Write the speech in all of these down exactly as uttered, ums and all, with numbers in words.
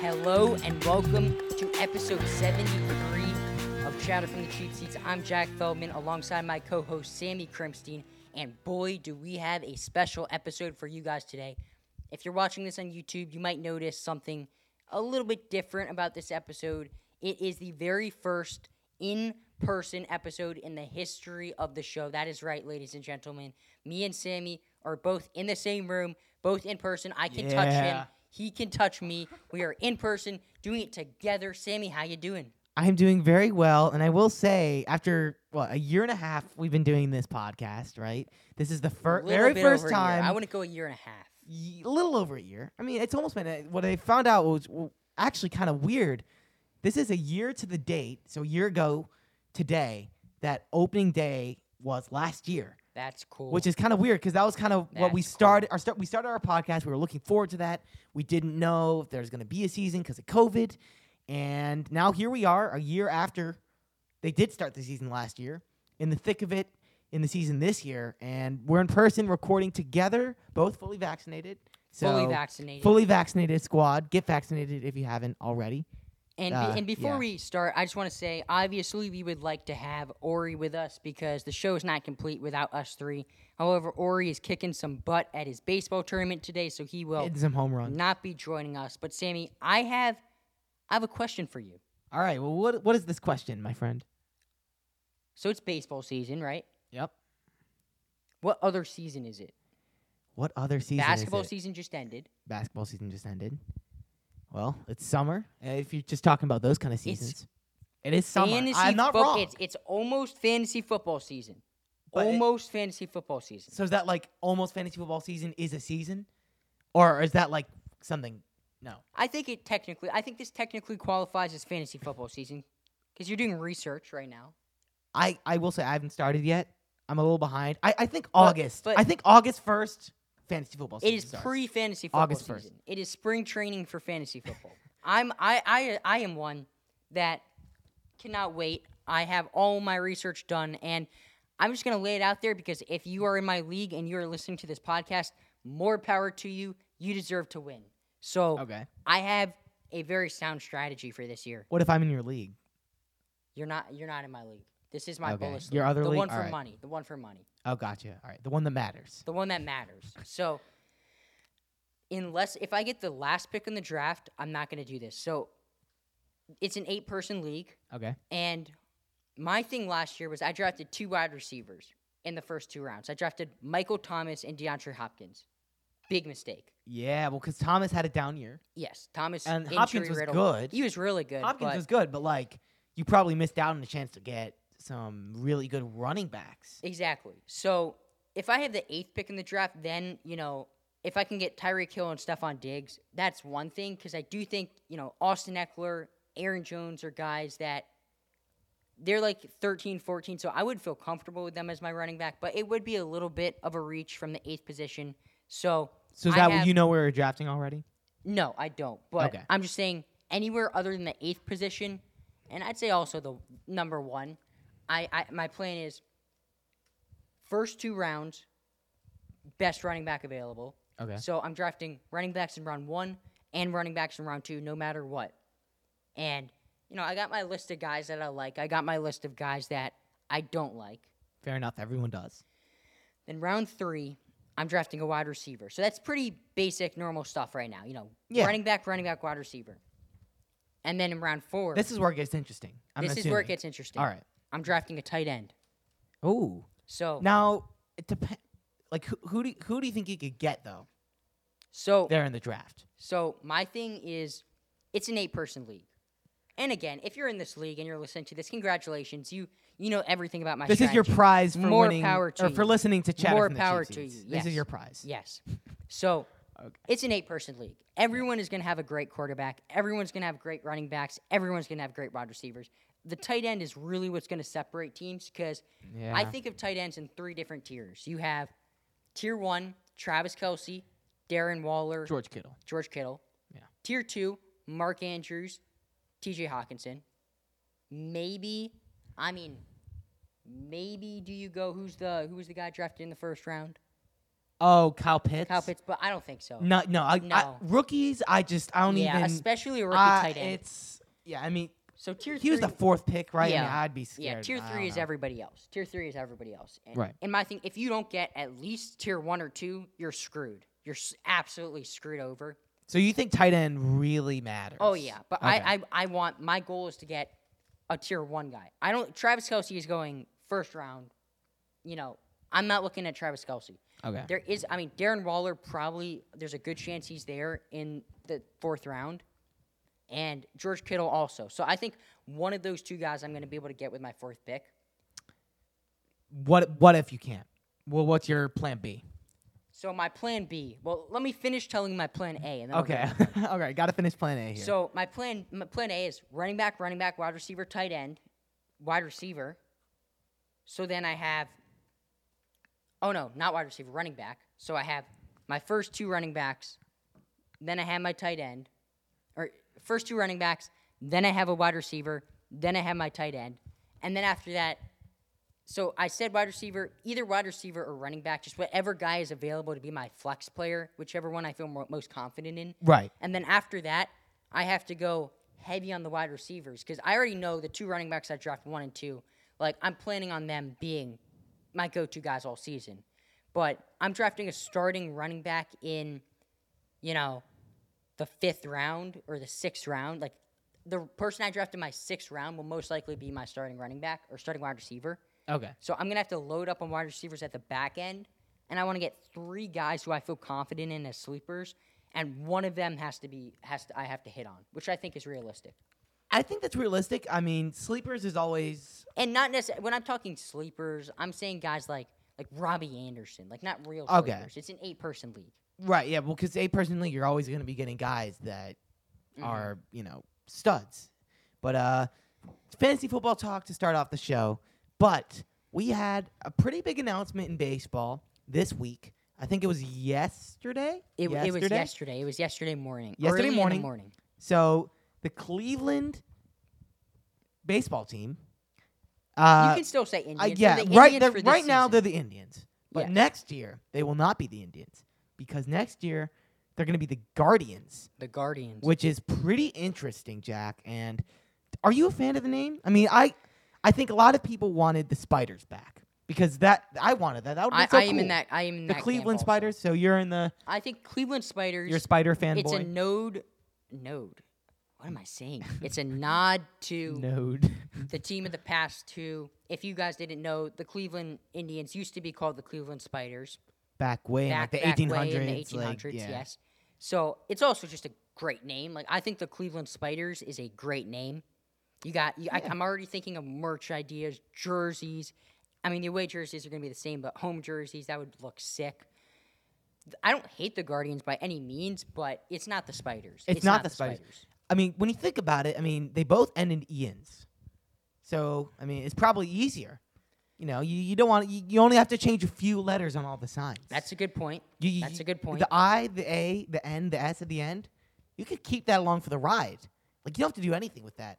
Hello and welcome to episode seventy-three of Chatter from the Cheap Seats. I'm Jack Feldman alongside my co-host Sammy Krimstein, and boy do we have a special episode for you guys today. If you're watching this on YouTube, you might notice something a little bit different about this episode. It is the very first in-person episode in the history of the show. That is right, ladies and gentlemen. Me and Sammy are both in the same room, both in person. I can yeah. touch him. He can touch me. We are in person, doing it together. Sammy, how you doing? I'm doing very well, and I will say, after what a year and a half, we've been doing this podcast. Right? This is the fir- very first time. I wouldn't go a year and a half. Y- a little over a year. I mean, it's almost been. A, what I found out was actually kind of weird. This is a year to the date, so a year ago today, that opening day was last year. That's cool. Which is kind of weird because that was kind of what we started. Cool. Our start, we started our podcast. We were looking forward to that. We didn't know if there was going to be a season because of COVID, and now here we are, a year after they did start the season last year, in the thick of it, in the season this year, and we're in person recording together, both fully vaccinated. So fully vaccinated. Fully vaccinated squad. Get vaccinated if you haven't already. And uh, and before yeah. we start, I just want to say, obviously, we would like to have Ori with us because the show is not complete without us three. However, Ori is kicking some butt at his baseball tournament today, so he will some home runs. Not be joining us. But, Sammy, I have I have a question for you. All right. Well, what what is this question, my friend? So it's baseball season, right? Yep. What other season is it? What other season Basketball is it? season just ended. Basketball season just ended. Well, it's summer. If you're just talking about those kind of seasons, it's it is summer. I'm not fo- wrong. It's, it's almost fantasy football season. But almost it, fantasy football season. So is that like almost fantasy football season is a season? Or is that like something? No. I think it technically, I think this technically qualifies as fantasy football season because you're doing research right now. I, I will say I haven't started yet. I'm a little behind. I, I think August. But, but I think August first. Fantasy football season. It is pre-fantasy football August season. first. It is spring training for fantasy football. I'm I, I I am one that cannot wait. I have all my research done, and I'm just going to lay it out there because if you are in my league and you are listening to this podcast, more power to you. You deserve to win. So okay. I have a very sound strategy for this year. What if I'm in your league? You're not. You're not in my league. This is my okay. bonus league. Your other the league? The one for right. money. The one for money. Oh, gotcha. All right. The one that matters. The one that matters. So, unless if I get the last pick in the draft, I'm not going to do this. So, it's an eight-person league. Okay. And my thing last year was I drafted two wide receivers in the first two rounds. I drafted Michael Thomas and DeAndre Hopkins. Big mistake. Yeah, well, because Thomas had a down year. Yes, Thomas. And Hopkins was riddled. good. He was really good. Hopkins was good, but, like, you probably missed out on the chance to get some really good running backs. Exactly. So if I have the eighth pick in the draft, then, you know, if I can get Tyreek Hill and Stephon Diggs, that's one thing, because I do think, you know, Austin Eckler, Aaron Jones are guys that they're like thirteen, fourteen, so I would feel comfortable with them as my running back, but it would be a little bit of a reach from the eighth position. So So is I that have, you know where you're drafting already? No, I don't. But okay. I'm just saying anywhere other than the eighth position, and I'd say also the number one, I, I my plan is first two rounds, best running back available. Okay. So I'm drafting running backs in round one and running backs in round two, no matter what. And, you know, I got my list of guys that I like. I got my list of guys that I don't like. Fair enough. Everyone does. Then round three, I'm drafting a wide receiver. So that's pretty basic, normal stuff right now. You know, yeah. running back, running back, wide receiver. And then in round four. This is where it gets interesting. I'm this assuming. is where it gets interesting. All right. I'm drafting a tight end. Oh. So now it depends. Like who who do you, who do you think you could get though? So they're in the draft. So my thing is, it's an eight-person league. And again, if you're in this league and you're listening to this, congratulations. You you know everything about my. This strategy. Is your prize for more winning, power to or you. for listening to Chatter More from the power to you. Yes. This is your prize. Yes. So okay. It's an eight-person league. Everyone is going to have a great quarterback. Everyone's going to have great running backs. Everyone's going to have great wide receivers. The tight end is really what's going to separate teams because yeah. I think of tight ends in three different tiers. You have tier one, Travis Kelce, Darren Waller. George Kittle. George Kittle. Yeah. Tier two, Mark Andrews, T J Hockenson. Maybe, I mean, maybe do you go, who's the who was the guy drafted in the first round? Oh, Kyle Pitts. Kyle Pitts, but I don't think so. No, no. I, no. I, rookies, I just, I don't yeah, even. Yeah, especially a rookie uh, tight end. It's, yeah, I mean. So tier he three. He was the fourth pick, right? Yeah. I mean, I'd be scared. Yeah, tier three is know. everybody else. Tier three is everybody else. And right. And my thing, if you don't get at least tier one or two, you're screwed. You're absolutely screwed over. So you think tight end really matters? Oh, yeah. But okay. I, I, I want, my goal is to get a tier one guy. I don't, Travis Kelce is going first round. You know, I'm not looking at Travis Kelce. Okay. There is, I mean, Darren Waller probably, there's a good chance he's there in the fourth round. And George Kittle also. So I think one of those two guys I'm going to be able to get with my fourth pick. What What if you can't? Well, what's your plan B? So my plan B. Well, let me finish telling my plan A. And then okay. All right. Got to finish plan A here. So my plan, my plan A is running back, running back, wide receiver, tight end, wide receiver. So then I have... Oh, no, not wide receiver, running back. So I have my first two running backs, then I have my tight end, or first two running backs, then I have a wide receiver, then I have my tight end, and then after that, so I said wide receiver, either wide receiver or running back, just whatever guy is available to be my flex player, whichever one I feel more, most confident in. Right. And then after that, I have to go heavy on the wide receivers because I already know the two running backs I draft, one and two, like I'm planning on them being my go-to guys all season. But I'm drafting a starting running back in, you know, the fifth round or the sixth round. Like, the person I drafted in my sixth round will most likely be my starting running back or starting wide receiver. Okay. So I'm going to have to load up on wide receivers at the back end, and I want to get three guys who I feel confident in as sleepers, and one of them has to be has to, I have to hit on, which I think is realistic. I think that's realistic. I mean, sleepers is always... And not necessarily... When I'm talking sleepers, I'm saying guys like like Robbie Anderson. Like, not real sleepers. Okay. It's an eight-person league. Right, yeah. Well, because eight-person league, you're always going to be getting guys that mm-hmm. are, you know, studs. But uh, fantasy football talk to start off the show. But we had a pretty big announcement in baseball this week. I think it was yesterday? It, yesterday? it was yesterday. It was yesterday morning. Yesterday Early morning. morning. So... The Cleveland baseball team. Uh, you can still say Indians. Uh, yeah, the Indians right, they're, right season. now they're the Indians. But yes. next year, they will not be the Indians. Because next year, they're going to be the Guardians. The Guardians. Which is pretty interesting, Jack. And are you a fan of the name? I mean, I I think a lot of people wanted the Spiders back. Because that I wanted that. That would be so I am cool. in that. I am in the that Cleveland Spiders. Also. So you're in the... I think Cleveland Spiders... You're a Spider fanboy. It's boy. a node... Node. What am I saying? It's a nod to Node. the team of the past two. If you guys didn't know, the Cleveland Indians used to be called the Cleveland Spiders. Back way back, in like the eighteen hundreds. In the eighteen hundreds, like, yeah. yes. So it's also just a great name. Like I think the Cleveland Spiders is a great name. You got. You, yeah. I, I'm already thinking of merch ideas, jerseys. I mean, the away jerseys are going to be the same, but home jerseys, that would look sick. I don't hate the Guardians by any means, but it's not the Spiders. It's, it's not, not the Spiders. Spiders. I mean, when you think about it, I mean, they both end in Ian's. So, I mean, it's probably easier. You know, you, you don't want you, you only have to change a few letters on all the signs. That's a good point. You, you, That's a good point. The I, the A, the N, the S at the end, you could keep that along for the ride. Like, you don't have to do anything with that.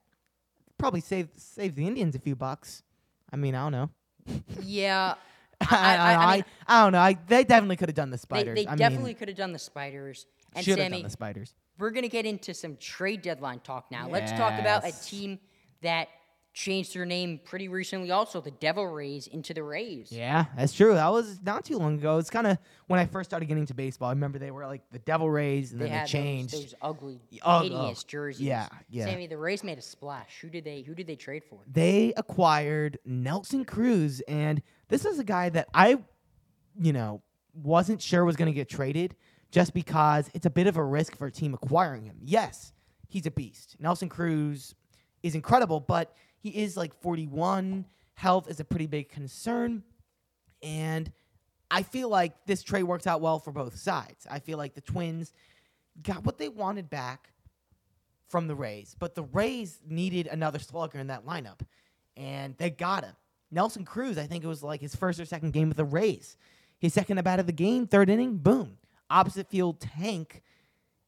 Probably save save the Indians a few bucks. I mean, I don't know. Yeah. I, I, I, I, mean, I, I don't know. I, they definitely could have done the Spiders. They, they I definitely could have done the Spiders. And should have done the Spiders. We're going to get into some trade deadline talk now. Yes. Let's talk about a team that changed their name pretty recently also, the Devil Rays into the Rays. Yeah, that's true. That was not too long ago. It's kind of when I first started getting into baseball. I remember they were like the Devil Rays, and they then had they changed. Those, those ugly, oh, hideous oh. jerseys. Yeah, yeah. Sammy, the Rays made a splash. Who did they Who did they trade for? They acquired Nelson Cruz, and this is a guy that I, you know, wasn't sure was going to get traded. Just because it's a bit of a risk for a team acquiring him. Yes, he's a beast. Nelson Cruz is incredible, but he is like forty-one. Health is a pretty big concern. And I feel like this trade works out well for both sides. I feel like the Twins got what they wanted back from the Rays, but the Rays needed another slugger in that lineup, and they got him. Nelson Cruz, I think it was like his first or second game with the Rays. His second at bat of the game, third inning, boom. Opposite field tank,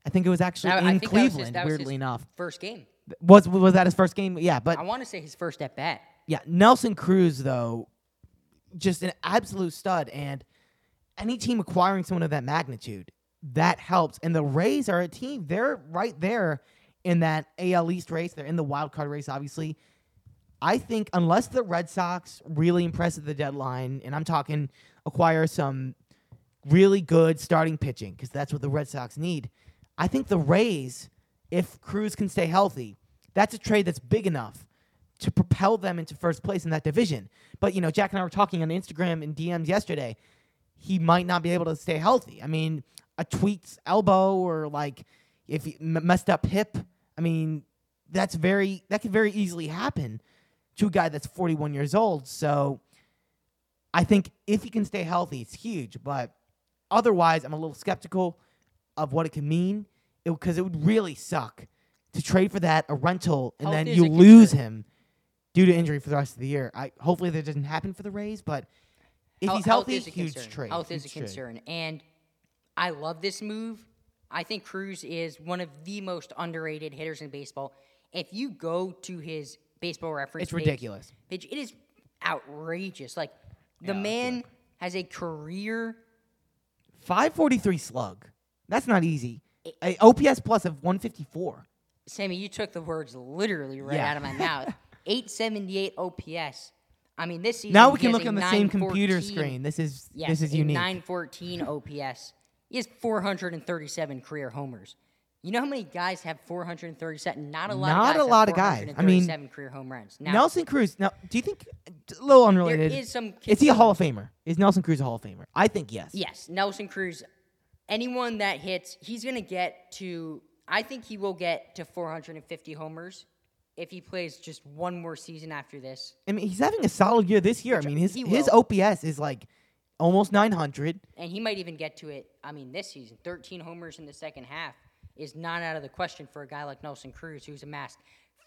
I think it was actually I, in I Cleveland, his, weirdly his enough. First game. Was was that his first game? Yeah, but I want to say his first at bat. Yeah, Nelson Cruz though, just an absolute stud, and any team acquiring someone of that magnitude, that helps. And the Rays are a team; they're right there in that A L East race. They're in the wild card race, obviously. I think unless the Red Sox really impress at the deadline, and I'm talking acquire some really good starting pitching, because that's what the Red Sox need. I think the Rays, if Cruz can stay healthy, that's a trade that's big enough to propel them into first place in that division. But, you know, Jack and I were talking on Instagram and D Ms yesterday. He might not be able to stay healthy. I mean, a tweaked elbow or, like, if he messed up hip, I mean, that's very that could very easily happen to a guy that's forty-one years old. So I think if he can stay healthy, it's huge. But otherwise, I'm a little skeptical of what it can mean, because it, it would really suck to trade for that, a rental, and then you lose him due to injury for the rest of the year. I Hopefully that doesn't happen for the Rays, but if he's healthy, huge trade. Health is a concern. And I love this move. I think Cruz is one of the most underrated hitters in baseball. If you go to his baseball reference, it's ridiculous. Page, it is outrageous. Like, the yeah, man has a career five forty-three slug. That's not easy. A O P S plus of one fifty-four. Sammy, you took the words literally right yeah. out of my mouth. eight seventy-eight O P S. I mean, this season. Now we can look on the same computer screen. This is yes, this is unique. nine fourteen O P S. He has four hundred thirty-seven career homers. You know how many guys have four hundred thirty-seven? Not a lot. Not of guys a lot have of guys. I mean, seven career home runs. Now, Nelson Cruz. Now, do you think a little unrelated? There is some. Is he a Hall of Famer? Is Nelson Cruz a Hall of Famer? I think yes. Yes, Nelson Cruz. Anyone that hits, he's going to get to, I think he will get to four hundred fifty homers if he plays just one more season after this. I mean, he's having a solid year this year. Which I mean, his his O P S is like almost nine hundred. And he might even get to it, I mean, this season. thirteen homers in the second half is not out of the question for a guy like Nelson Cruz, who's amassed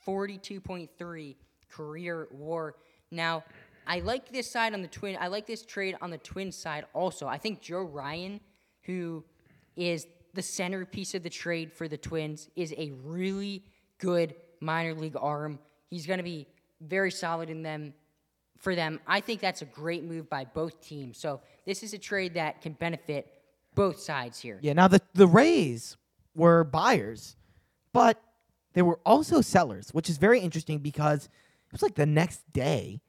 forty-two point three career war. Now, I like this side on the Twin. I like this trade on the Twin side also. I think Joe Ryan, who is the centerpiece of the trade for the Twins, is a really good minor league arm. He's going to be very solid in them for them. I think that's a great move by both teams. So this is a trade that can benefit both sides here. Yeah, now the, the Rays were buyers, but they were also sellers, which is very interesting because it was like the next day,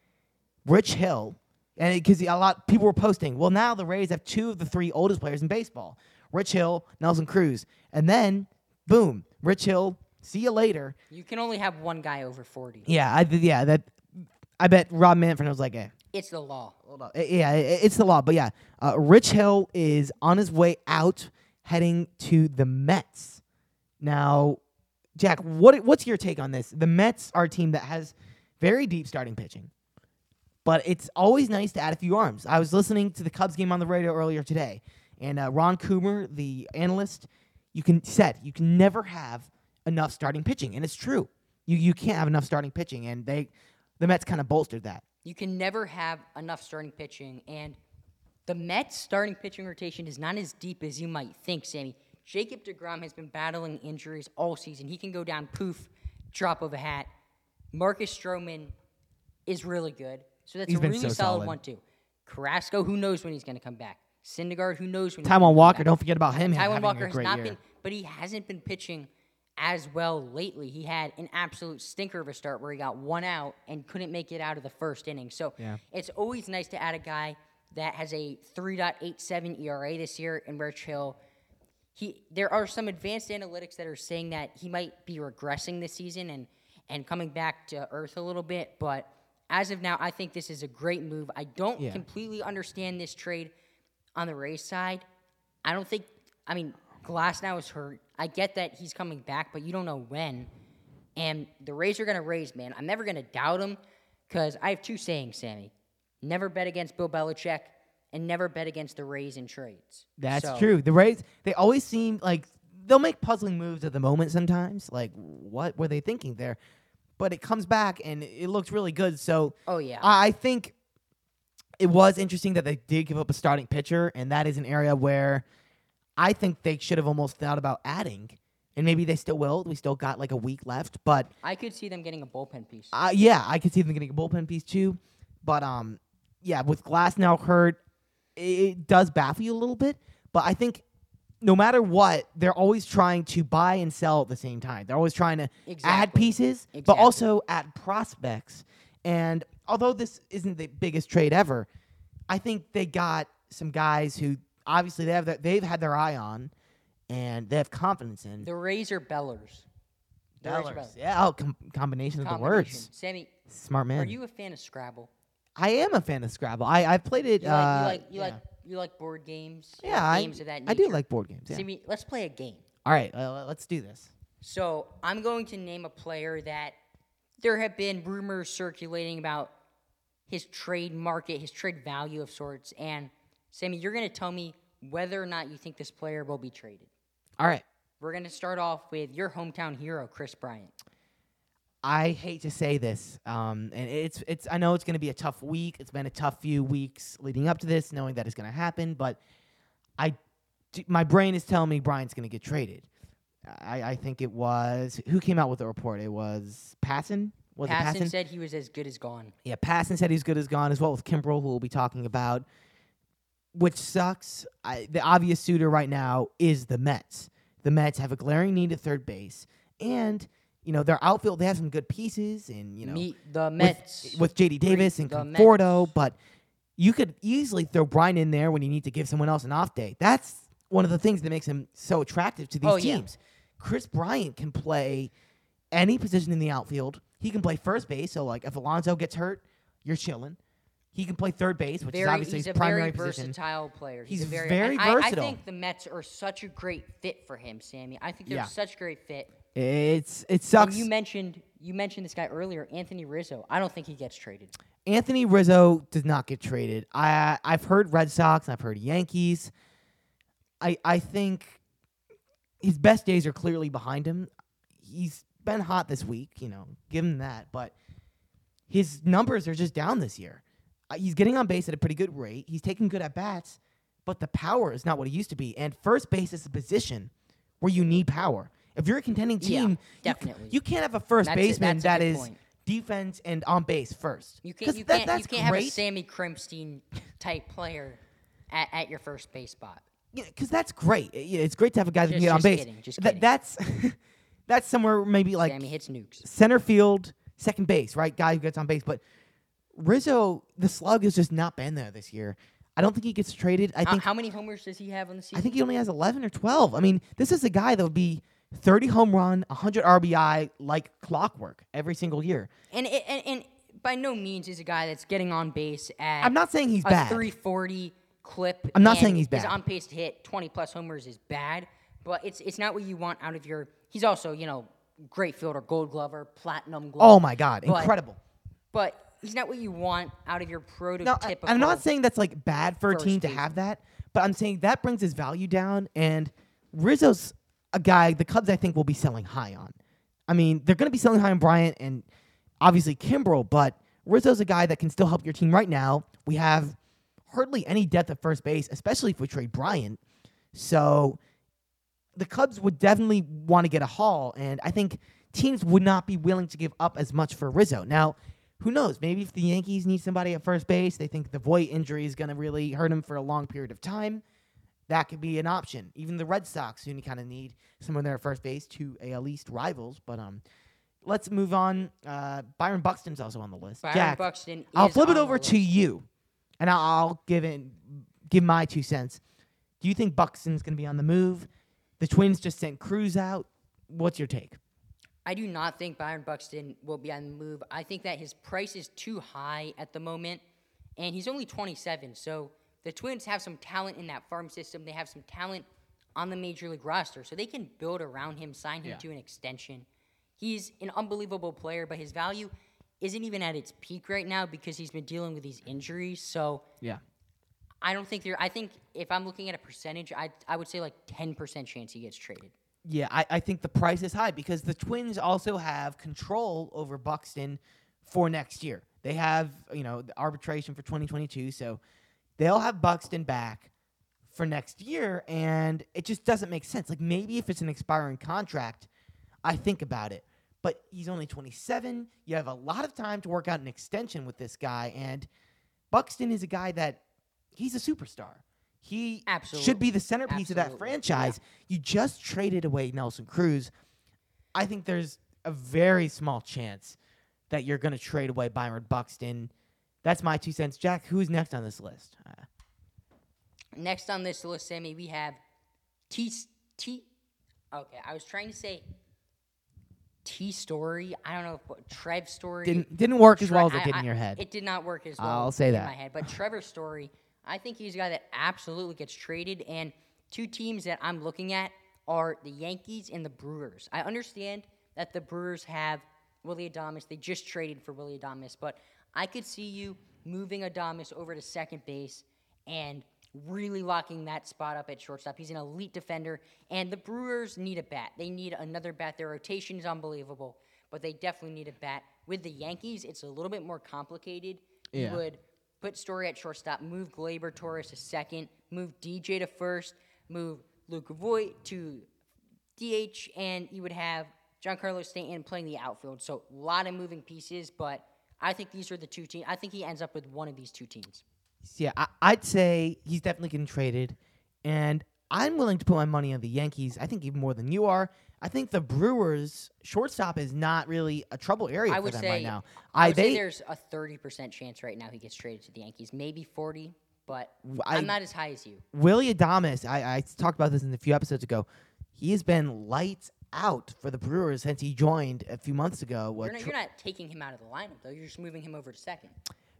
Rich Hill, and because a lot people were posting, well, now the Rays have two of the three oldest players in baseball. Rich Hill, Nelson Cruz, and then, boom, Rich Hill, see you later. You can only have one guy over forty. Yeah, I, yeah, that, I bet Rob Manfred was like, eh. It's the law. Hold on. Yeah, it's the law, but yeah. Uh, Rich Hill is on his way out, heading to the Mets. Now, Jack, what what's your take on this? The Mets are a team that has very deep starting pitching, but it's always nice to add a few arms. I was listening to the Cubs game on the radio earlier today, and uh, Ron Coomer, the analyst, you can said you can never have enough starting pitching, and it's true. You you can't have enough starting pitching, and they the Mets kind of bolstered that. You can never have enough starting pitching, and the Mets' starting pitching rotation is not as deep as you might think, Sammy. Jacob deGrom has been battling injuries all season. He can go down, poof, drop of a hat. Marcus Stroman is really good, so that's he's a really so solid, solid one too. Carrasco, who knows when he's going to come back. Syndergaard, who knows when Taijuan Walker, don't forget about him. Taijuan Walker has not year. been, but he hasn't been pitching as well lately. He had an absolute stinker of a start where he got one out and couldn't make it out of the first inning. So yeah. It's always nice to add a guy that has a three point eight seven E R A this year in Rich Hill. He, there are some advanced analytics that are saying that he might be regressing this season and, and coming back to earth a little bit. But as of now, I think this is a great move. I don't yeah. completely understand this trade. On the Rays side, I don't think – I mean, Glasnow is hurt. I get that he's coming back, but you don't know when. And the Rays are going to raise, man. I'm never going to doubt him because I have two sayings, Sammy. Never bet against Bill Belichick and never bet against the Rays in trades. That's so true. The Rays, they always seem like – they'll make puzzling moves at the moment sometimes. Like, what were they thinking there? But it comes back, and it looks really good. So oh, yeah. I think – it was interesting that they did give up a starting pitcher, and that is an area where I think they should have almost thought about adding, and maybe they still will. We still got like a week left, but I could see them getting a bullpen piece. Uh, yeah, I could see them getting a bullpen piece too. But um, yeah, with Glass now hurt, it, it does baffle you a little bit. But I think no matter what, they're always trying to buy and sell at the same time. They're always trying to exactly. add pieces, exactly. but also add prospects. And although this isn't the biggest trade ever, I think they got some guys who obviously they have their, they've had their eye on, and they have confidence in. The Razor Bellers. The Bellers. Razor Bellers. Yeah, oh, com- combination, combination of the words. Sammy, smart man. Are you a fan of Scrabble? I am a fan of Scrabble. I I've played it. You like uh, you like you, yeah. like you like board games. Yeah, like I, games of that nature. I do like board games. Yeah. Sammy, let's play a game. All right, uh, let's do this. So I'm going to name a player that there have been rumors circulating about his trade market, his trade value of sorts, and Sammy, you're going to tell me whether or not you think this player will be traded. All right. We're going to start off with your hometown hero, Kris Bryant. I hate to say this, um, and it's it's. I know it's going to be a tough week. It's been a tough few weeks leading up to this, knowing that it's going to happen. But I, my brain is telling me Bryant's going to get traded. I, I think it was who came out with the report. It was Passan. Was Passan, it Passan said he was as good as gone. Yeah, Passan said he's good as gone as well with Kimbrel, who we'll be talking about. Which sucks. I, the obvious suitor right now is the Mets. The Mets have a glaring need at third base, and you know their outfield. They have some good pieces, and you know Meet the Mets with, with J D Davis Meet and Conforto. Mets. But you could easily throw Bryant in there when you need to give someone else an off day. That's one of the things that makes him so attractive to these oh, teams. Yeah. Kris Bryant can play any position in the outfield. He can play first base. So like if Alonso gets hurt, you're chilling. He can play third base, which very, is obviously his primary position. He's a very versatile player. He's, he's a very, very I, versatile. I think the Mets are such a great fit for him, Sammy. I think they're yeah. such a great fit. It's it sucks. And you mentioned you mentioned this guy earlier, Anthony Rizzo. I don't think he gets traded. Anthony Rizzo does not get traded. I I've heard Red Sox and I've heard Yankees. I I think his best days are clearly behind him. He's been hot this week, you know, give him that. But his numbers are just down this year. He's getting on base at a pretty good rate. He's taking good at-bats, but the power is not what it used to be. And first base is a position where you need power. If you're a contending team, yeah, definitely. You, you can't have a first that's baseman a, that is point. defense and on base first. You can't, you that, can't, that's you can't have a Sammy Krimstein-type player at, at your first base spot. Yeah, because that's great. It's great to have a guy just, that can get on base. Kidding, just kidding. That, that's, that's somewhere maybe like Sammy hits nukes. Center field, second base, right? Guy who gets on base, but... Rizzo, the slug has just not been there this year. I don't think he gets traded. I uh, think how many homers does he have on the season? I think he only has eleven or twelve. I mean, this is a guy that would be thirty home run, one hundred R B I like clockwork every single year. And it, and, and by no means is a guy that's getting on base at I'm not saying he's a bad. three forty clip. I'm not saying he's bad. His on pace to hit twenty plus homers is bad, but it's it's not what you want out of your. He's also, you know, great fielder, gold glover, platinum glover. Oh my god, but, incredible. But he's not what you want out of your prototypical. No, I'm not saying that's like bad for a team to have that, but I'm saying that brings his value down. And Rizzo's a guy the Cubs I think will be selling high on. I mean, they're going to be selling high on Bryant and obviously Kimbrel, but Rizzo's a guy that can still help your team right now. We have hardly any depth at first base, especially if we trade Bryant. So the Cubs would definitely want to get a haul, and I think teams would not be willing to give up as much for Rizzo now. Who knows? Maybe if the Yankees need somebody at first base, they think the Voit injury is going to really hurt him for a long period of time. That could be an option. Even the Red Sox, who kind of need someone there at first base, two A L East rivals. But um, let's move on. Uh, Byron Buxton's also on the list. Byron Jack, Buxton is I'll flip it over to you, and I'll, I'll give it, give my two cents. Do you think Buxton's going to be on the move? The Twins just sent Cruz out. What's your take? I do not think Byron Buxton will be on the move. I think that his price is too high at the moment, and he's only twenty-seven. So the Twins have some talent in that farm system. They have some talent on the Major League roster, so they can build around him, sign him yeah. to an extension. He's an unbelievable player, but his value isn't even at its peak right now because he's been dealing with these injuries. So yeah, I don't think there. I think if I'm looking at a percentage, I I would say like ten percent chance he gets traded. Yeah, I, I think the price is high because the Twins also have control over Buxton for next year. They have, you know, the arbitration for twenty twenty-two, so they'll have Buxton back for next year, and it just doesn't make sense. Like, maybe if it's an expiring contract, I think about it. But he's only twenty-seven. You have a lot of time to work out an extension with this guy, and Buxton is a guy that he's a superstar. He Absolutely. should be the centerpiece Absolutely. of that franchise. Yeah. You just traded away Nelson Cruz. I think there's a very small chance that you're going to trade away Byron Buxton. That's my two cents. Jack, who's next on this list? Uh, next on this list, Sammy, we have T. T. Okay, I was trying to say T. Story. I don't know if Trev Story didn't didn't work Tre- as well as it did I, I, in your head. It did not work as well. I'll say in that. my head. But Trevor Story, I think he's a guy that absolutely gets traded. And two teams that I'm looking at are the Yankees and the Brewers. I understand that the Brewers have Willy Adames. They just traded for Willy Adames, but I could see you moving Adames over to second base and really locking that spot up at shortstop. He's an elite defender, and the Brewers need a bat. They need another bat. Their rotation is unbelievable, but they definitely need a bat. With the Yankees, it's a little bit more complicated. Yeah. You would put Story at shortstop, move Gleyber Torres to second, move D J to first, move Luke Voit to D H, and you would have Giancarlo Stanton playing the outfield. So a lot of moving pieces, but I think these are the two teams. I think he ends up with one of these two teams. Yeah, I, I'd say he's definitely getting traded, and I'm willing to put my money on the Yankees. I think even more than you are. I think the Brewers' shortstop is not really a trouble area I for would them say, right now. I, I would they, say there's a thirty percent chance right now he gets traded to the Yankees, maybe forty, but I, I'm not as high as you. Willy Adames, I, I talked about this in a few episodes ago. He has been lights out for the Brewers since he joined a few months ago. You're not, tra- you're not taking him out of the lineup, though. You're just moving him over to second.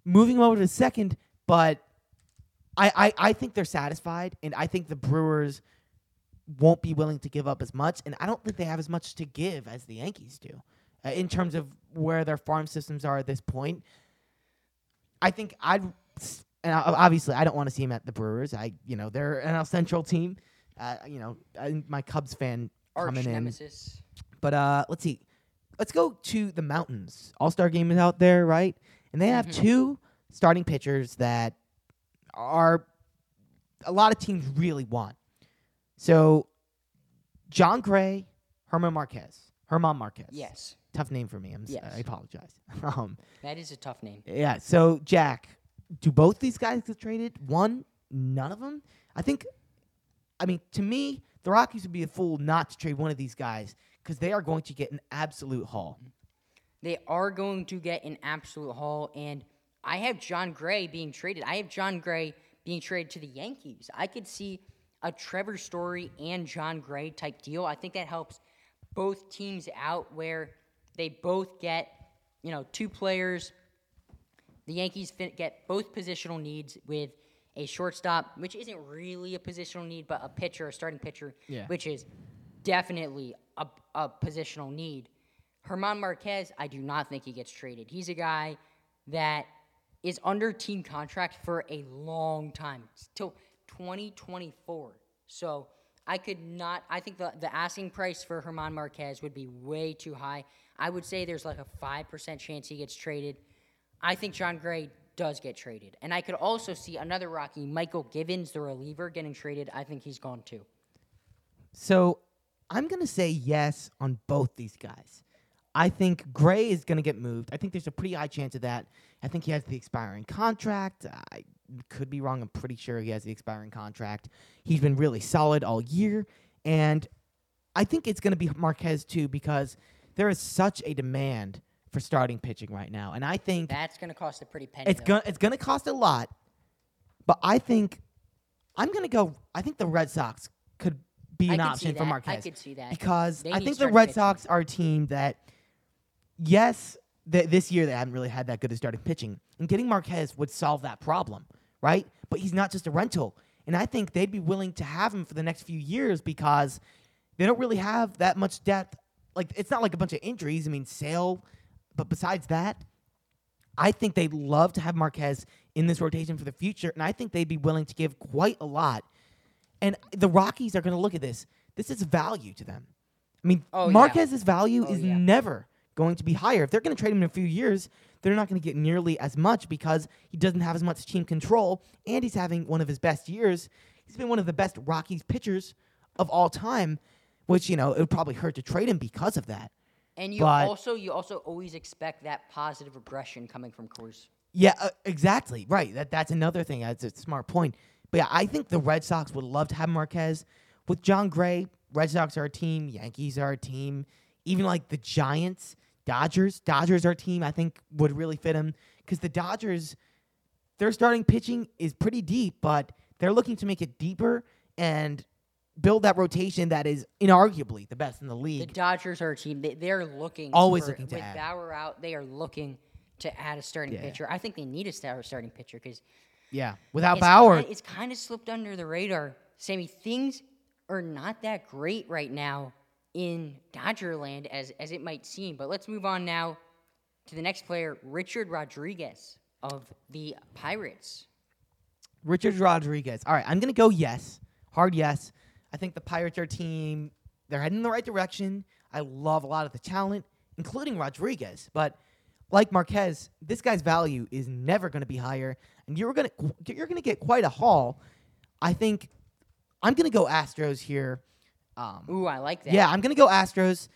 Moving him over to second. But I, I, I think they're satisfied, and I think the Brewers won't be willing to give up as much, and I don't think they have as much to give as the Yankees do uh, in terms of where their farm systems are at this point. I think I'd – and obviously I don't want to see him at the Brewers. I, you know, they're an N L Central team. Uh, you know, I'm my Cubs fan Arch coming nemesis. in. But uh, let's see. Let's go to the Mountains. All-Star Game is out there, right? And they have mm-hmm. two – starting pitchers that are a lot of teams really want. So, John Gray, Germán Márquez. Germán Márquez. Yes. Tough name for me. I'm yes. I apologize. um, that is a tough name. Yeah. So, Jack, do both these guys get traded? One, none of them? I think, I mean, to me, the Rockies would be a fool not to trade one of these guys because they are going to get an absolute haul. They are going to get an absolute haul, and I have John Gray being traded. I have John Gray being traded to the Yankees. I could see a Trevor Story and John Gray type deal. I think that helps both teams out where they both get, you know, two players. The Yankees fin- get both positional needs with a shortstop, which isn't really a positional need, but a pitcher, a starting pitcher, yeah. which is definitely a, a positional need. Germán Márquez, I do not think he gets traded. He's a guy that is under team contract for a long time, till twenty twenty-four. So I could not, I think the, the asking price for Germán Márquez would be way too high. I would say there's like a five percent chance he gets traded. I think John Gray does get traded. And I could also see another Rocky, Michael Givens, the reliever, getting traded. I think he's gone too. So I'm going to say yes on both these guys. I think Gray is going to get moved. I think there's a pretty high chance of that. I think he has the expiring contract. I could be wrong. I'm pretty sure he has the expiring contract. He's been really solid all year. And I think it's going to be Marquez, too, because there is such a demand for starting pitching right now. And I think that's going to cost a pretty penny. It's going it's going to cost a lot. But I think I'm going to go. I think the Red Sox could be an option for Marquez. I could see that. Because I think the Red Sox are a team that, yes, th- this year they haven't really had that good a starting pitching. And getting Marquez would solve that problem, right? But he's not just a rental. And I think they'd be willing to have him for the next few years because they don't really have that much depth. Like, it's not like a bunch of injuries. I mean, Sale. But besides that, I think they'd love to have Marquez in this rotation for the future. And I think they'd be willing to give quite a lot. And the Rockies are going to look at this. This is value to them. I mean, oh, Marquez's yeah. value oh, is yeah. never going to be higher. If they're going to trade him in a few years, they're not going to get nearly as much because he doesn't have as much team control, and he's having one of his best years. He's been one of the best Rockies pitchers of all time, which, you know, it would probably hurt to trade him because of that. And you but, also you also always expect that positive regression coming from Cruz. Yeah, uh, exactly. Right. That That's another thing. That's a smart point. But yeah, I think the Red Sox would love to have Marquez. With John Gray, Red Sox are a team. Yankees are a team. Even like the Giants, Dodgers. Dodgers are a team I think would really fit him. Because the Dodgers, their starting pitching is pretty deep, but they're looking to make it deeper and build that rotation that is inarguably the best in the league. The Dodgers are a team. They, they're looking. Always for, looking to with add. With Bauer out, they are looking to add a starting yeah. pitcher. I think they need a starting pitcher because. Yeah, without it's Bauer. Kind of, it's kind of slipped under the radar. Sammy, things are not that great right now in Dodgerland as, as it might seem. But let's move on now to the next player, Richard Rodriguez of the Pirates. Richard Rodriguez. All right, I'm going to go yes. Hard yes. I think the Pirates are a team. They're heading in the right direction. I love a lot of the talent, including Rodriguez. But like Marquez, this guy's value is never going to be higher. And you're going to you're going to get quite a haul. I think I'm going to go Astros here. Um, Ooh, I like that. Yeah, I'm going to go Astros.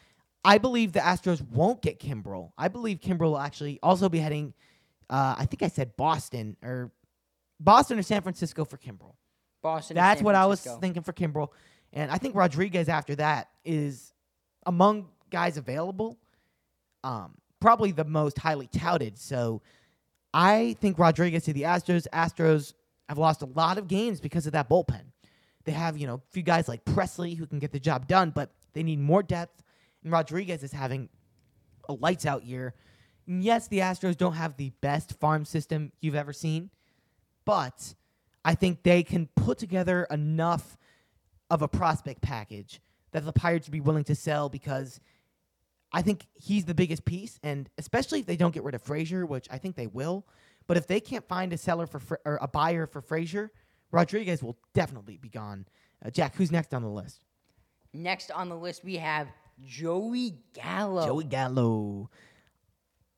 I believe the Astros won't get Kimbrel. I believe Kimbrel will actually also be heading, uh, I think I said Boston or Boston or San Francisco for Kimbrel. Boston That's what Francisco. I was thinking for Kimbrel. And I think Rodriguez after that is among guys available, um, probably the most highly touted. So I think Rodriguez to the Astros. Astros have lost a lot of games because of that bullpen. They have, you know, a few guys like Presley who can get the job done, but they need more depth. And Rodriguez is having a lights-out year. And yes, the Astros don't have the best farm system you've ever seen, but I think they can put together enough of a prospect package that the Pirates would be willing to sell because I think he's the biggest piece, and especially if they don't get rid of Frazier, which I think they will. But if they can't find a seller for Fra- or a buyer for Frazier, Rodriguez will definitely be gone. Uh, Jack, who's next on the list? Next on the list, we have Joey Gallo. Joey Gallo.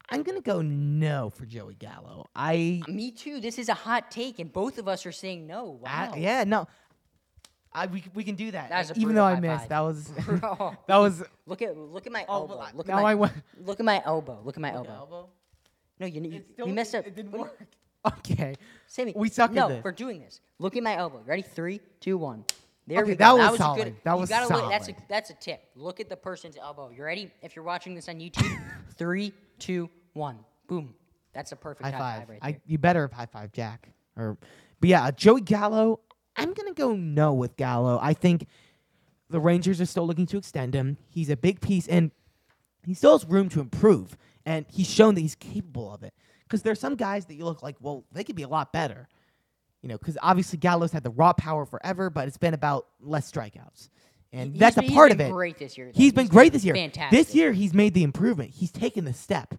I'm going to go no for Joey Gallo. I. Me too. This is a hot take, and both of us are saying no. Wow. I, yeah, no. I, we we can do that. That's even though I missed. Vibe. That was that was. Look at look at my elbow. elbow. Look, at my, went, look at my elbow. Look at my look elbow. elbow. No, you you, you messed up. It didn't work. Okay. Sammy, we suck no, at this. No, we're doing this. Look at my elbow. Ready? Three, two, one. There okay, we go. That was, that was solid. Good, that was solid. Look, that's a that's a tip. Look at the person's elbow. You ready? If you're watching this on YouTube, three, two, one. Boom. That's a perfect high, high five. five right there. I, you better have high five, Jack. Or, but yeah, Joey Gallo. I'm going to go no with Gallo. I think the Rangers are still looking to extend him. He's a big piece, and he still has room to improve, and he's shown that he's capable of it. Because there are some guys that you look like, well, they could be a lot better. You know, because obviously Gallo's had the raw power forever, but it's been about less strikeouts. And he's that's been, a part of it. He's been great this year. He's, he's been great this year. Fantastic. This year, he's made the improvement. He's taken the step.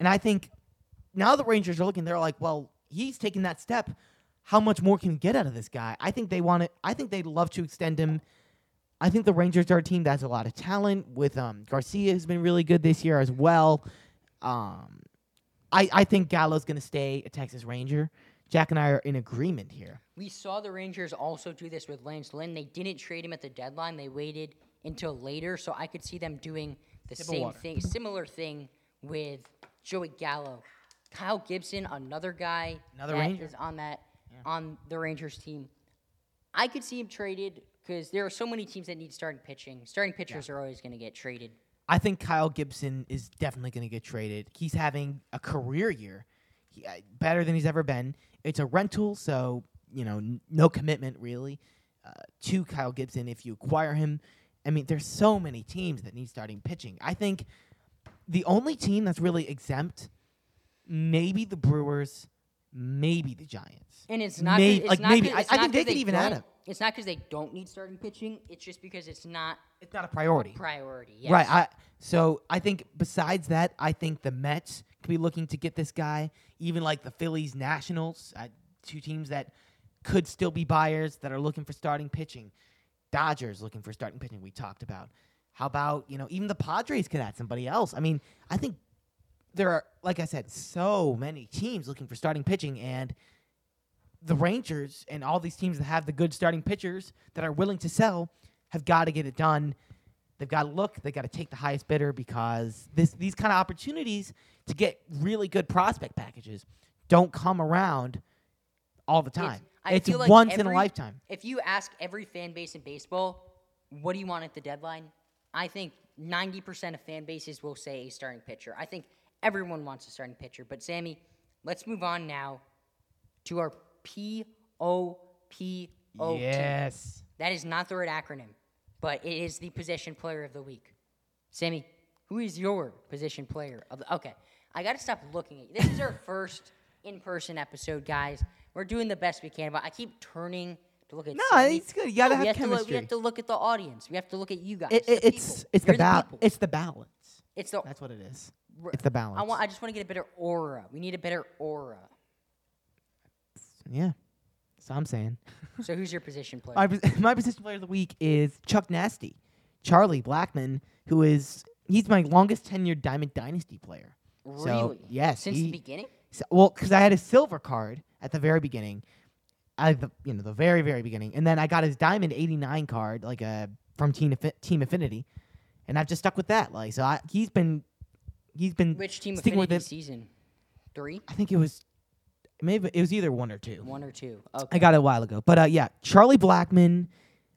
And I think now the Rangers are looking, they're like, well, he's taken that step. How much more can we get out of this guy? I think they want it. I think they'd love to extend him. I think the Rangers are a team that has a lot of talent. With um, Garcia, who's been really good this year as well. Um, I I think Gallo's going to stay a Texas Ranger. Jack and I are in agreement here. We saw the Rangers also do this with Lance Lynn. They didn't trade him at the deadline. They waited until later. So I could see them doing the Tip same thing, similar thing with Joey Gallo. Kyle Gibson, another guy another that Ranger. is on that. Yeah. On the Rangers team. I could see him traded because there are so many teams that need starting pitching. Starting pitchers yeah. are always going to get traded. I think Kyle Gibson is definitely going to get traded. He's having a career year, he, uh, better than he's ever been. It's a rental, so you know, n- no commitment really uh, to Kyle Gibson if you acquire him. I mean, there's so many teams that need starting pitching. I think the only team that's really exempt, maybe the Brewers. Maybe the Giants. And it's not maybe, it's like not maybe I, I think they could even add him. It's not because they don't need starting pitching. It's just because it's not. It's not a priority. A priority. Yes. Right. I, so I think besides that, I think the Mets could be looking to get this guy. Even like the Phillies, Nationals, uh, two teams that could still be buyers that are looking for starting pitching. Dodgers looking for starting pitching. We talked about. How about you know even the Padres could add somebody else. I mean, I think. There are, like I said, so many teams looking for starting pitching, and the Rangers and all these teams that have the good starting pitchers that are willing to sell have got to get it done. They've got to look. They've got to take the highest bidder because this, these kind of opportunities to get really good prospect packages don't come around all the time. It's, I it's feel like once every, in a lifetime. If you ask every fan base in baseball, what do you want at the deadline? I think ninety percent of fan bases will say a starting pitcher. I think everyone wants a starting pitcher. But, Sammy, let's move on now to our P O P O T. Yes. That is not the right acronym, but it is the position player of the week. Sammy, who is your position player of the... Okay, I got to stop looking at you. This is our first in-person episode, guys. We're doing the best we can, but I keep turning... Look at no, it's good. You gotta no, have we chemistry. Have to, we have to look at the audience. We have to look at you guys. It, it, the it's it's the, the ba- It's the balance. It's the that's what it is. It's the balance. I want. I just want to get a better aura. We need a better aura. Yeah, that's what I'm saying. So who's your position player? my, my position player of the week is Chuck Nasty, Charlie Blackmon, who is he's my longest tenured Diamond Dynasty player. Really? So, yes. Since he, the beginning. So, well, because I had a silver card at the very beginning. I, the, you know, the very, very beginning. And then I got his Diamond eighty-nine card, like a from Team Affi- Team Affinity, and I've just stuck with that. Like, so I, he's been, he's been. Which Team Affinity season? Three. I think it was, maybe it was either one or two. One or two. Okay. I got it a while ago, but uh, yeah, Charlie Blackmon,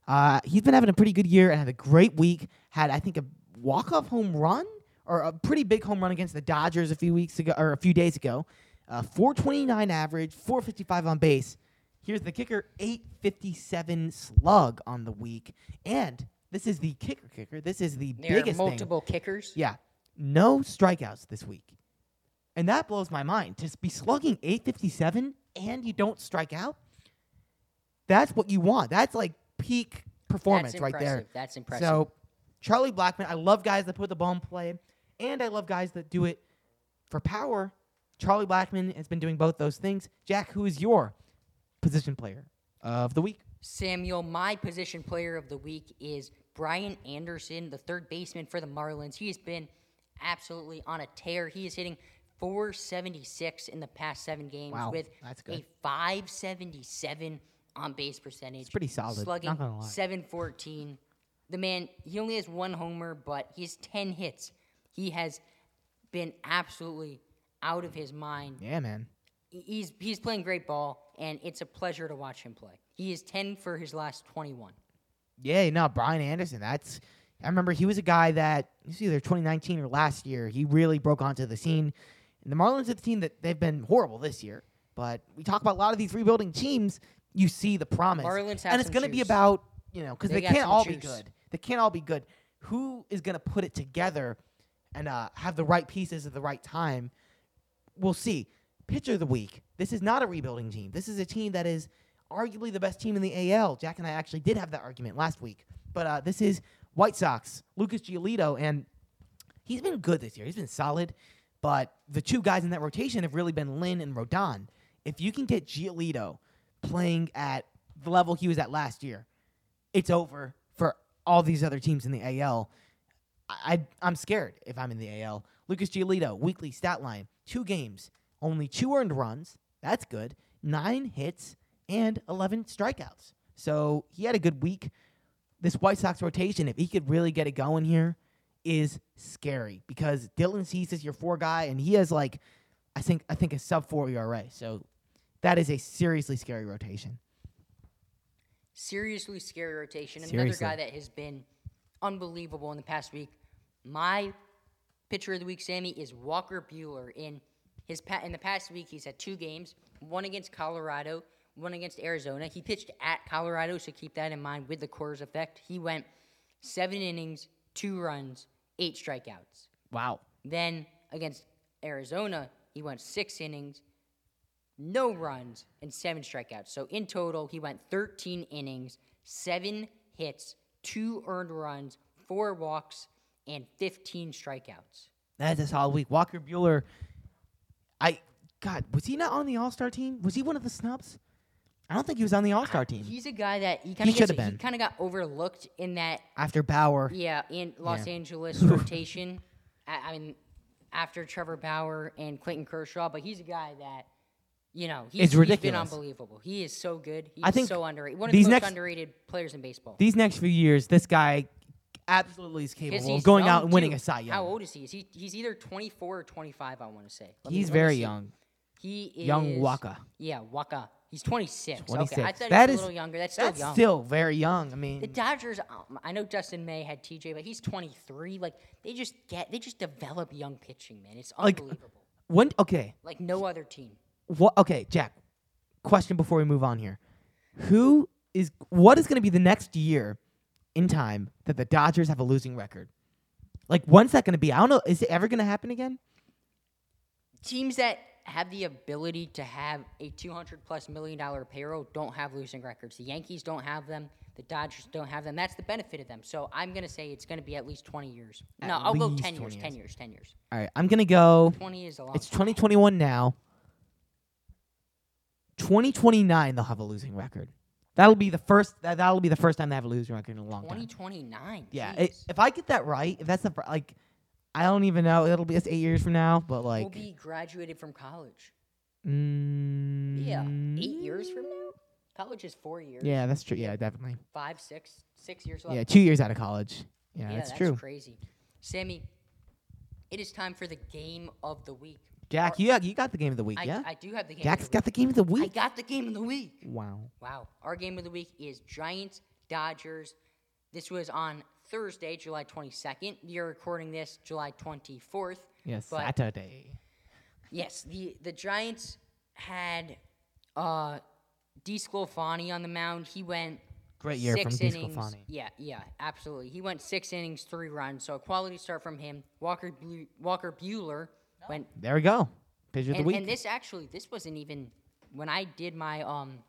uh, he's been having a pretty good year and had a great week. Had I think a walk-off home run or a pretty big home run against the Dodgers a few weeks ago or a few days ago. Uh, four twenty-nine average, four fifty-five on base. Here's the kicker, eight fifty-seven slug on the week. And this is the kicker kicker. This is the there biggest thing. There are multiple thing. kickers. Yeah. No strikeouts this week. And that blows my mind. To be slugging eight fifty-seven and you don't strike out, that's what you want. That's like peak performance right there. That's impressive. So, Charlie Blackmon, I love guys that put the ball in play, and I love guys that do it for power. Charlie Blackmon has been doing both those things. Jack, who is your position player of the week? Samuel, my position player of the week is Brian Anderson, the third baseman for the Marlins. He has been absolutely on a tear. He is hitting four seventy-six in the past seven games wow, with a five seventy-seven on base percentage. It's pretty solid. Slugging seven fourteen. The man, he only has one homer, but he has ten hits. He has been absolutely out of his mind. Yeah, man. He's he's playing great ball. And it's a pleasure to watch him play. He is ten for his last twenty-one. Yeah, no, Brian Anderson. That's I remember he was a guy that it was either twenty nineteen or last year. He really broke onto the scene. And the Marlins are the team that they've been horrible this year. But we talk about a lot of these rebuilding teams. You see the promise, Marlins have and it's going to be about you know because they, they can't all juice. be good. They can't all be good. Who is going to put it together and uh, have the right pieces at the right time? We'll see. Pitcher of the week. This is not a rebuilding team. This is a team that is arguably the best team in the A L. Jack and I actually did have that argument last week. But uh, this is White Sox, Lucas Giolito, and he's been good this year. He's been solid. But the two guys in that rotation have really been Lynn and Rodon. If you can get Giolito playing at the level he was at last year, it's over for all these other teams in the A L. I, I, I'm scared if I'm in the A L. Lucas Giolito, weekly stat line, two games. Only two earned runs, that's good, nine hits, and eleven strikeouts. So he had a good week. This White Sox rotation, if he could really get it going here, is scary because Dylan Cease is your four guy, and he has, like, I think I think a sub-four E R A. So that is a seriously scary rotation. Seriously scary rotation. Seriously. Another guy that has been unbelievable in the past week. My pitcher of the week, Sammy, is Walker Buehler in His pa- in the past week, he's had two games, one against Colorado, one against Arizona. He pitched at Colorado, so keep that in mind with the Coors effect. He went seven innings, two runs, eight strikeouts. Wow. Then against Arizona, he went six innings, no runs, and seven strikeouts. So in total, he went thirteen innings, seven hits, two earned runs, four walks, and fifteen strikeouts. That's a solid week. Walker Buehler... I God, was he not on the All-Star team? Was he one of the snubs? I don't think he was on the All-Star I, team. He's a guy that he kind of got overlooked in that. After Bauer. Yeah, in Los yeah. Angeles rotation. I, I mean, after Trevor Bauer and Clayton Kershaw. But he's a guy that You know, he's, it's ridiculous. He's been unbelievable. He is so good. He's I think so underrated. One of the most next, underrated players in baseball. These next few years, this guy absolutely is capable of going out and winning too. a Cy Young. How old is he? Is he he's either twenty-four or twenty-five, I want to say. Let he's me, very young. He is. Young Waka. Yeah, Waka. He's twenty-six. twenty-six. Okay, I thought that he was is, a little younger. That's still that's young. That's still very young. I mean, the Dodgers, um, I know Dustin May had T J, but he's twenty-three. Like, they just get, they just develop young pitching, man. It's unbelievable. Like, when, okay. Like no other team. What? Okay, Jack, question before we move on here. Who is, what is going to be the next year in time that the Dodgers have a losing record? Like, when's that going to be? I don't know. Is it ever going to happen again? Teams that have the ability to have a two hundred plus million dollar payroll don't have losing records. The Yankees don't have them. The Dodgers don't have them. That's the benefit of them. So I'm going to say it's going to be at least twenty years. At no, I'll go ten years, years, ten years, ten years. All right, I'm going to go. twenty is a lot. It's twenty twenty-one now. twenty twenty-nine, they'll have a losing record. That'll be the first. That, that'll be the first time they have a losing record in a long twenty twenty-nine, time. twenty twenty-nine. Yeah, it, if I get that right, if that's the like, I don't even know. It'll be it's eight years from now, but like, we'll be graduated from college. Mm, yeah, eight years from now. College is four years. Yeah, that's true. Yeah, definitely. Five, six, six years left. Yeah, two years out of college. Yeah, yeah that's, that's true. That's crazy, Sammy. It is time for the game of the week. Jack, you got, you got the game of the week, I, yeah? I do have the game Jack's of the week. Jack's got the game of the week. I got the game of the week. Wow. Wow. Our game of the week is Giants, Dodgers. This was on Thursday, July twenty-second. We are recording this July twenty-fourth. Yes, Saturday. Yes, the, the Giants had uh, DeSclafani on the mound. He went Great year six from innings. DeSclafani. Yeah, yeah, absolutely. He went six innings, three runs, so a quality start from him. Walker Blue, Walker Buehler. When, there we go. Pitcher of the week. And this actually, this wasn't even, when I did my um,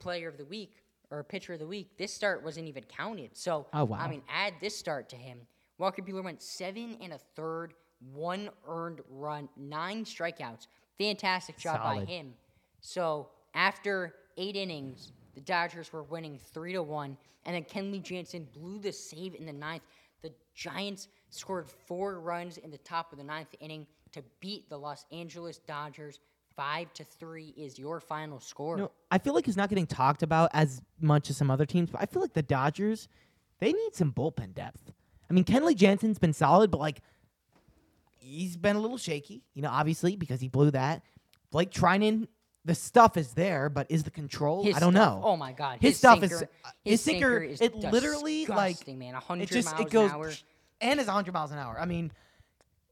player of the week or pitcher of the week, this start wasn't even counted. So, oh, wow. I mean, add this start to him. Walker Buehler went seven and a third, one earned run, nine strikeouts. Fantastic job Solid. by him. So, after eight innings, the Dodgers were winning three to one. And then Kenley Jansen blew the save in the ninth. The Giants scored four runs in the top of the ninth inning to beat the Los Angeles Dodgers. Five to three is your final score. You know, I feel like he's not getting talked about as much as some other teams, but I feel like the Dodgers, they need some bullpen depth. I mean, Kenley Jansen's been solid, but, like, he's been a little shaky, you know, obviously, because he blew that. Blake Trinan, the stuff is there, but is the control? His I don't stuff, know. Oh, my God. His, his stuff sinker, is – his sinker, sinker is it literally, like – man. one hundred it just, miles it goes, an hour. And it's one hundred miles an hour. I mean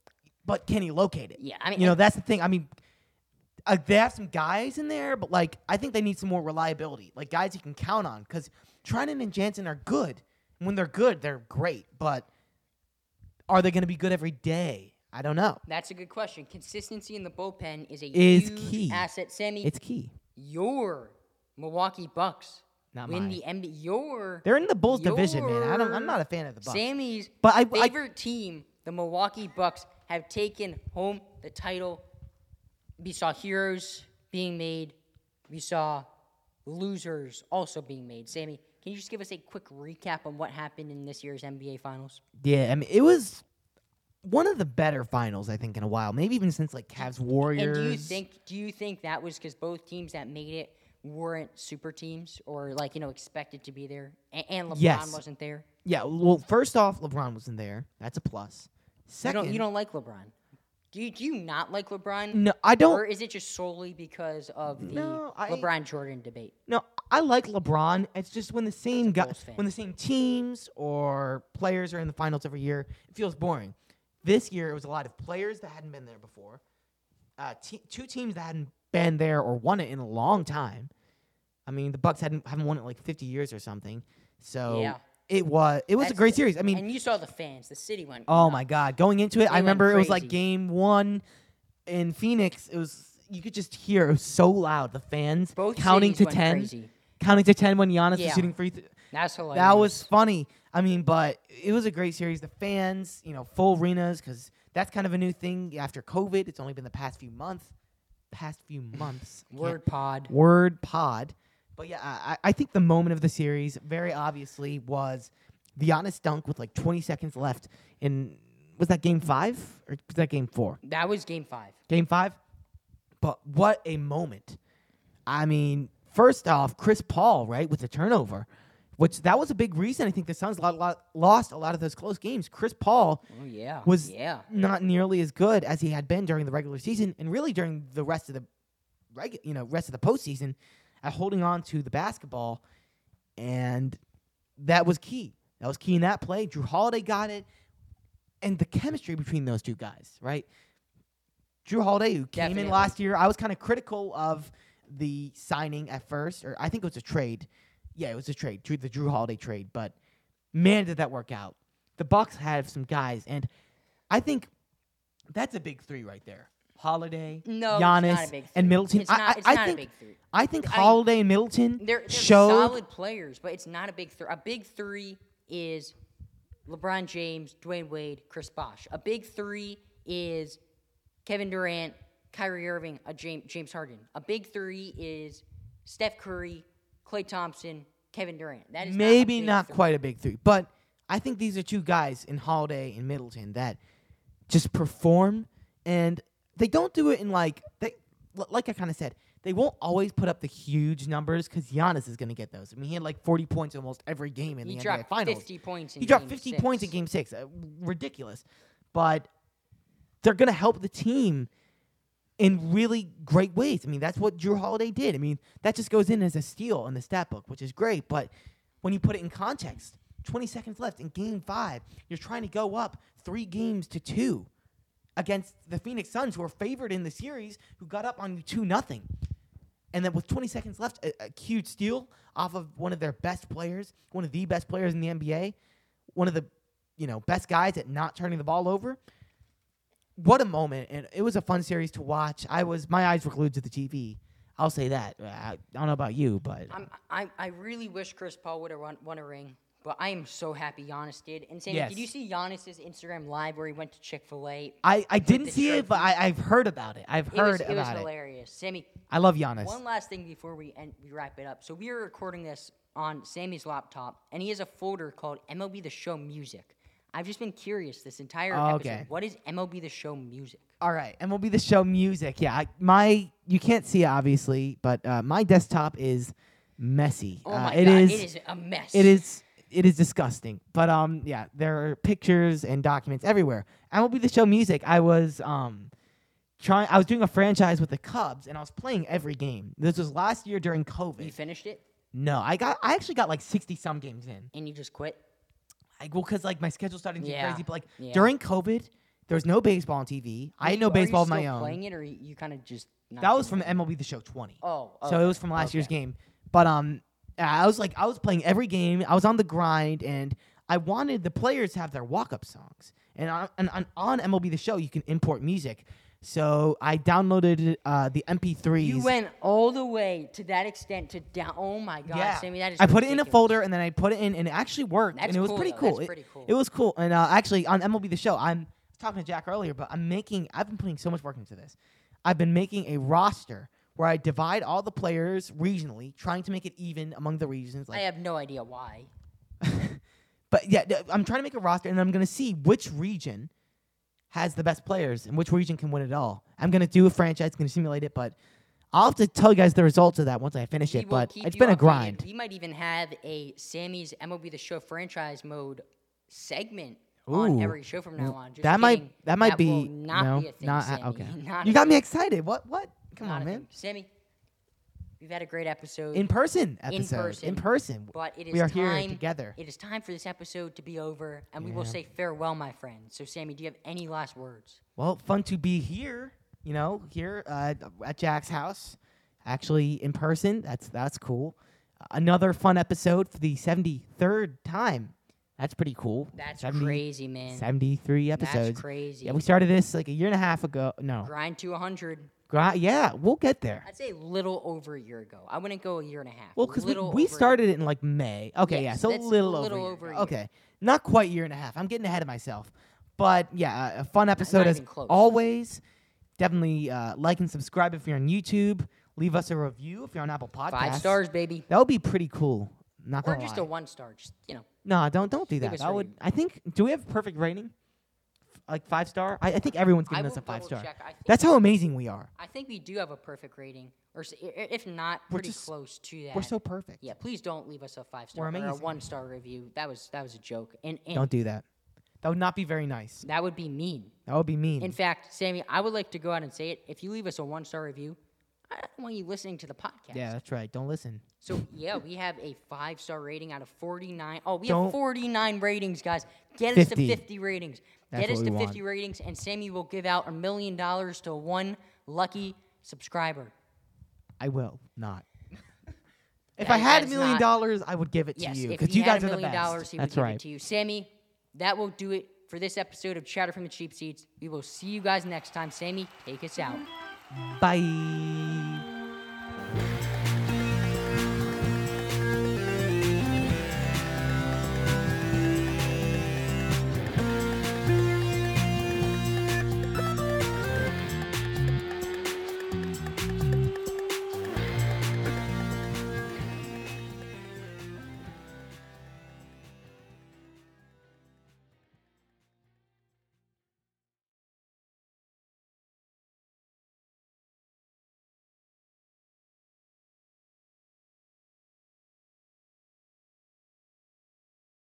– But can he locate it? Yeah, I mean, you know, that's the thing. I mean, uh, they have some guys in there, but like, I think they need some more reliability, like guys you can count on. Because Trinan and Jansen are good. And when they're good, they're great. But are they going to be good every day? I don't know. That's a good question. Consistency in the bullpen is a is huge key. asset, Sammy. It's key. Your Milwaukee Bucks. Not win mine. the M B- Your they're in the Bulls division, man. I don't. I'm not a fan of the Bucks. Sammy's but I, favorite I, team, the Milwaukee Bucks. Have taken home the title. We saw heroes being made. We saw losers also being made. Sammy, can you just give us a quick recap on what happened in this year's N B A Finals? Yeah, I mean, it was one of the better finals, I think, in a while. Maybe even since, like, Cavs-Warriors. And do you think, do you think that was because both teams that made it weren't super teams or, like, you know, expected to be there? A- and LeBron yes. wasn't there? Yeah, well, first off, LeBron wasn't there. That's a plus. Second, you don't, you don't like LeBron. Do you, do you not like LeBron? No, I don't. Or is it just solely because of the no, I, LeBron-Jordan debate? No, I like LeBron. It's just when the same guy, when the same teams or players are in the finals every year, it feels boring. This year, it was a lot of players that hadn't been there before, uh, te- two teams that hadn't been there or won it in a long time. I mean, the Bucks hadn't haven't won it like fifty years or something. So. Yeah. It was it was That's a great series. I mean, and you saw the fans. The city went. Oh up. my God! Going into it, they I remember it was like game one in Phoenix. It was you could just hear it was so loud. The fans Both counting to went ten, crazy. counting to ten when Giannis yeah. was shooting free. Th- That's hilarious. That was funny. I mean, but it was a great series. The fans, you know, full arenas because that's kind of a new thing after COVID. It's only been the past few months. Past few months. Word pod. Word pod. But, yeah, I, I think the moment of the series, very obviously, was the Giannis dunk with, like, twenty seconds left. In was that game five or was that game four? That was game five. Game five? But what a moment. I mean, first off, Chris Paul, right, with the turnover, which that was a big reason I think the Suns lot, lot, lost a lot of those close games. Chris Paul oh, yeah. was yeah. not nearly as good as he had been during the regular season and really during the rest of the regu- you know, rest of the postseason at holding on to the basketball, and that was key. That was key in that play. Jrue Holiday got it, and the chemistry between those two guys, right? Jrue Holiday, who Definitely. came in last year, I was kind of critical of the signing at first, or I think it was a trade. Yeah, it was a trade, the Jrue Holiday trade, but man, did that work out. The Bucks have some guys, and I think that's a big three right there. Holiday, no, Giannis, and Middleton. It's not, it's I, I, not I think, a big three. I think Holiday I, and Middleton they're, they're showed. They're solid players, but it's not a big three. A big three is LeBron James, Dwayne Wade, Chris Bosh. A big three is Kevin Durant, Kyrie Irving, a James, James Harden. A big three is Steph Curry, Klay Thompson, Kevin Durant. That is Maybe not, not quite a big three, but I think these are two guys in Holiday and Middleton that just perform, and they don't do it in like they, like I kind of said, they won't always put up the huge numbers because Giannis is going to get those. I mean, he had like forty points almost every game in he the N B A Finals. He dropped fifty points in he game six. He dropped fifty six. points in game six. Uh, ridiculous. But they're going to help the team in really great ways. I mean, that's what Jrue Holiday did. I mean, that just goes in as a steal in the stat book, which is great. But when you put it in context, twenty seconds left in game five, you're trying to go up three games to two against the Phoenix Suns, who are favored in the series, who got up on you two nothing. And then with twenty seconds left, a, a huge steal off of one of their best players, one of the best players in the N B A, one of the you know best guys at not turning the ball over. What a moment, and it was a fun series to watch. I was my eyes were glued to the T V. I'll say that. I don't know about you, but I'm, I I really wish Chris Paul would have won, won a ring, but I am so happy Giannis did. And Sammy, yes. did you see Giannis's Instagram live where he went to Chick-fil-A? I, I didn't see trophy? it, but I, I've heard about it. I've heard it was, about it. It was hilarious, Sammy. I love Giannis. One last thing before we end, we wrap it up. So we are recording this on Sammy's laptop, and he has a folder called M L B The Show Music. I've just been curious this entire oh, episode. Okay. What is M L B The Show Music? All right, M L B The Show Music. Yeah, I, my you can't see it obviously, but uh, my desktop is messy. Oh my uh, it god, is, it is a mess. It is it is disgusting. But um, yeah, there are pictures and documents everywhere. M L B The Show Music. I was um trying. I was doing a franchise with the Cubs, and I was playing every game. This was last year during COVID. You finished it? No, I got. I actually got like sixty some games in. And you just quit? I, well, because, like, my schedule started to yeah. get crazy. But, like, yeah. during COVID, there was no baseball on T V. I had no baseball of my own. Are you playing it, or you kind of just not That was from M L B The Show twenty. Oh, okay. So it was from last okay. year's game. But um, I was, like, I was playing every game. I was on the grind, and I wanted the players to have their walk-up songs. And on, and on M L B The Show, you can import music. So I downloaded uh, the M P threes. You went all the way to that extent to down. Oh my God, yeah. Sammy, that is. I ridiculous. put it in a folder and then I put it in, and it actually worked, That's and it was cool, pretty though. cool. That's it, pretty cool. It was cool, and uh, actually on M L B The Show, I'm talking to Jack earlier, but I'm making. I've been putting so much work into this. I've been making a roster where I divide all the players regionally, trying to make it even among the regions. Like, I have no idea why. But yeah, I'm trying to make a roster, and I'm going to see which region has the best players, and which region can win it all. I'm going to do a franchise, going to simulate it, but I'll have to tell you guys the results of that once I finish it, but it's been a grind. We might even have a Sammy's M L B The Show franchise mode segment Ooh. on every show from now on. Just that, might, that might that be, will not no, be a thing, not, Sammy. Okay. Not you got thing. me excited. What? What? Come not on, man. Sammy, we've had a great episode. In person episode. In person. In person. But it is we are time, here together. It is time for this episode to be over, and yeah. we will say farewell, my friend. So, Sammy, do you have any last words? Well, fun to be here, you know, here uh, at Jack's house, actually in person. That's that's cool. Uh, another fun episode for the seventy-third time. That's pretty cool. That's seventy, crazy, man. seventy-three episodes. That's crazy. Yeah, we started this like a year and a half ago. No. Grind to one hundred. Yeah, we'll get there. I'd say a little over a year ago. I wouldn't go a year and a half. Well, because we, we started it in like May. Okay, yes, yeah, so a little, a little over a year. Okay, not quite a year and a half. I'm getting ahead of myself. But yeah, a fun episode as always. Definitely uh, like and subscribe if you're on YouTube. Leave us a review if you're on Apple Podcasts. Five stars, baby. That would be pretty cool. Not gonna lie. Or just a one star, just you know. No, don't don't do that. I would. I think. Do we have perfect rating? like five star? I, I think everyone's giving us a five star. That's how amazing we are. I think we do have a perfect rating, or if not, pretty just, close to that. We're so perfect. Yeah, please don't leave us a five star or a one star review. That was that was a joke. And, and don't do that. That would not be very nice. That would be mean. That would be mean. In fact, Sammy, I would like to go out and say it. If you leave us a one star review, I don't want you listening to the podcast. Yeah, that's right. Don't listen. So, yeah, we have a five-star rating out of forty-nine. Oh, we don't have forty-nine ratings, guys. Get fifty. Us to fifty ratings. That's Get us to fifty want. ratings, and Sammy will give out a million dollars to one lucky subscriber. I will not. If I had a million not, dollars, I would give it to yes, you because you guys are the best. If he had a million dollars, he that's would right. give it to you. Sammy, that will do it for this episode of Chatter from the Cheap Seats. We will see you guys next time. Sammy, take us out. Bye.